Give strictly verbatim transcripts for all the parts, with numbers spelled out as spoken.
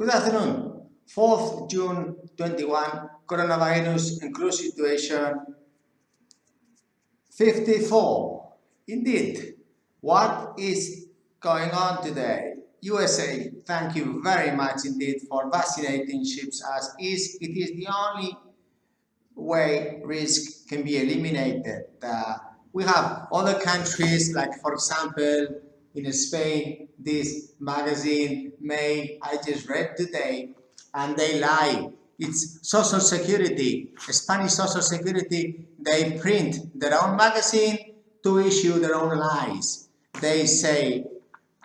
Good afternoon. fourth June twenty-one, coronavirus and cruise situation fifty-four. Indeed, what is going on today? U S A, thank you very much indeed for vaccinating ships as is. It is the only way risk can be eliminated. Uh, we have other countries, like for example in Spain, this magazine May I just read today, and they lie. It's Social Security, Spanish Social Security, they print their own magazine to issue their own lies. They say,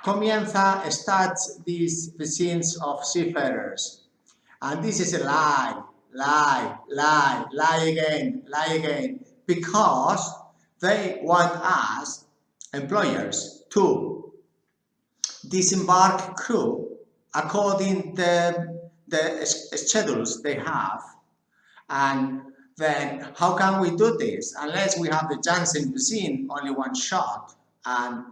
comienza, starts these vaccines of seafarers. And this is a lie, lie, lie, lie again, lie again, because they want us, employers, to disembark crew according to the schedules they have. And then how can we do this? Unless we have the Janssen vaccine, only one shot. And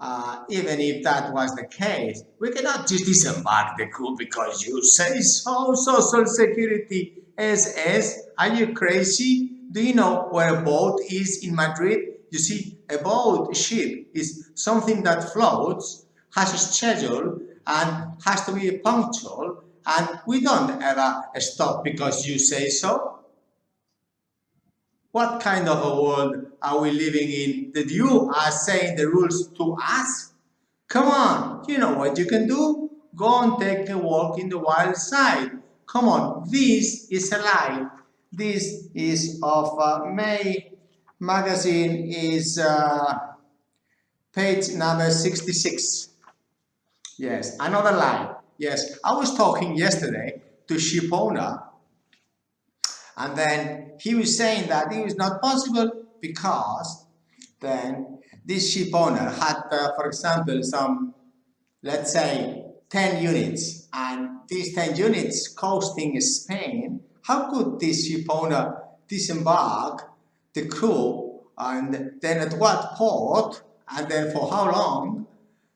uh, even if that was the case, we cannot just disembark the crew because you say so, Social Security, S S, are you crazy? Do you know where a boat is in Madrid? You see, a boat, a ship, is something that floats, has a schedule, and has to be punctual, and we don't ever stop because you say so. What kind of a world are we living in that you are saying the rules to us? Come on, you know what you can do? Go and take a walk in the wild side. Come on, this is a lie. This is of uh, May magazine, is uh, page number sixty-six. Yes, another lie. Yes, I was talking yesterday to ship owner, and then he was saying that it was not possible because then this ship owner had, uh, for example, some, let's say, ten units, and these ten units coasting Spain. How could this ship owner disembark the crew, and then at what port, and then for how long?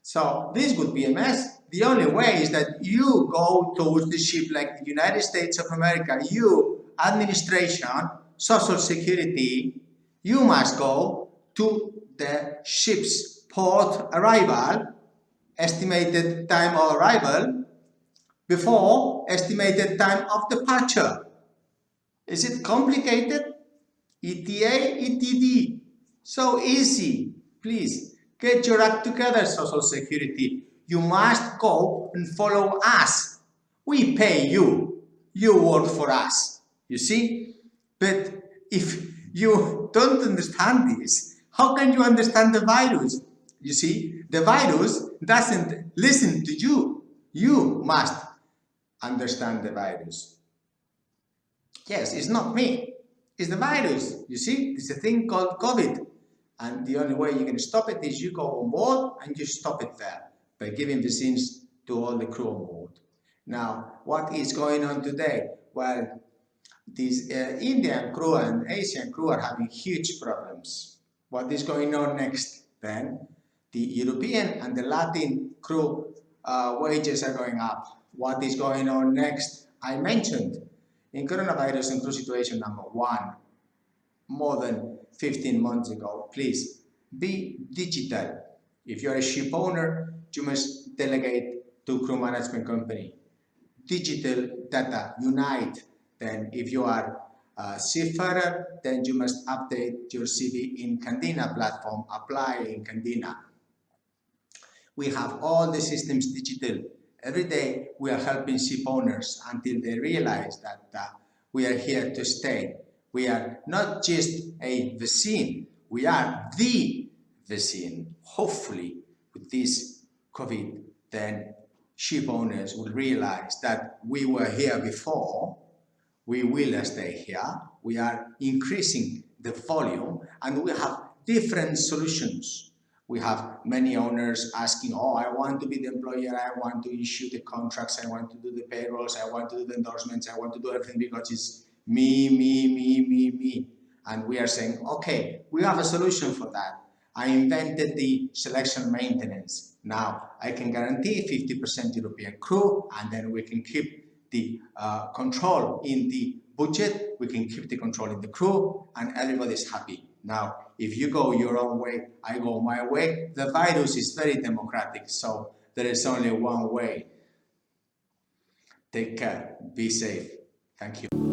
So this would be a mess. The only way is that you go towards the ship, like the United States of America, you, administration, Social Security, you must go to the ship's port arrival, estimated time of arrival, before estimated time of departure. Is it complicated? E T A, E T D. So easy. Please, get your act together, Social Security. You must go and follow us. We pay you. You work for us. You see? But if you don't understand this, how can you understand the virus? You see, the virus doesn't listen to you. You must understand the virus. Yes, it's not me. It's the virus. You see, it's a thing called COVID. And the only way you can stop it is you go on board and you stop it there by giving vaccines to all the crew on board. Now, what is going on today? Well, these uh, Indian crew and Asian crew are having huge problems. What is going on next then? The European and the Latin crew uh, wages are going up. What is going on next? I mentioned in coronavirus and crew situation number one, more than fifteen months ago, please be digital. If you're a ship owner, you must delegate to crew management company. Digital data, unite. Then if you are a seafarer, then you must update your C V in Candina platform, apply in Candina. We have all the systems digital. Every day we are helping ship owners until they realize that uh, we are here to stay. We are not just a vaccine, we are the vaccine. Hopefully with this COVID, then ship owners will realize that we were here before. We will stay here. We are increasing the volume and we have different solutions. We have many owners asking, oh, I want to be the employer, I want to issue the contracts, I want to do the payrolls, I want to do the endorsements, I want to do everything because it's me, me, me, me, me. And we are saying, okay, we have a solution for that. I invented the selection maintenance. Now I can guarantee fifty percent European crew, and then we can keep the uh, control in the budget, we can keep the control in the crew, and everybody's happy. Now, if you go your own way, I go my way, the virus is very democratic, so there is only one way. Take care, be safe. Thank you.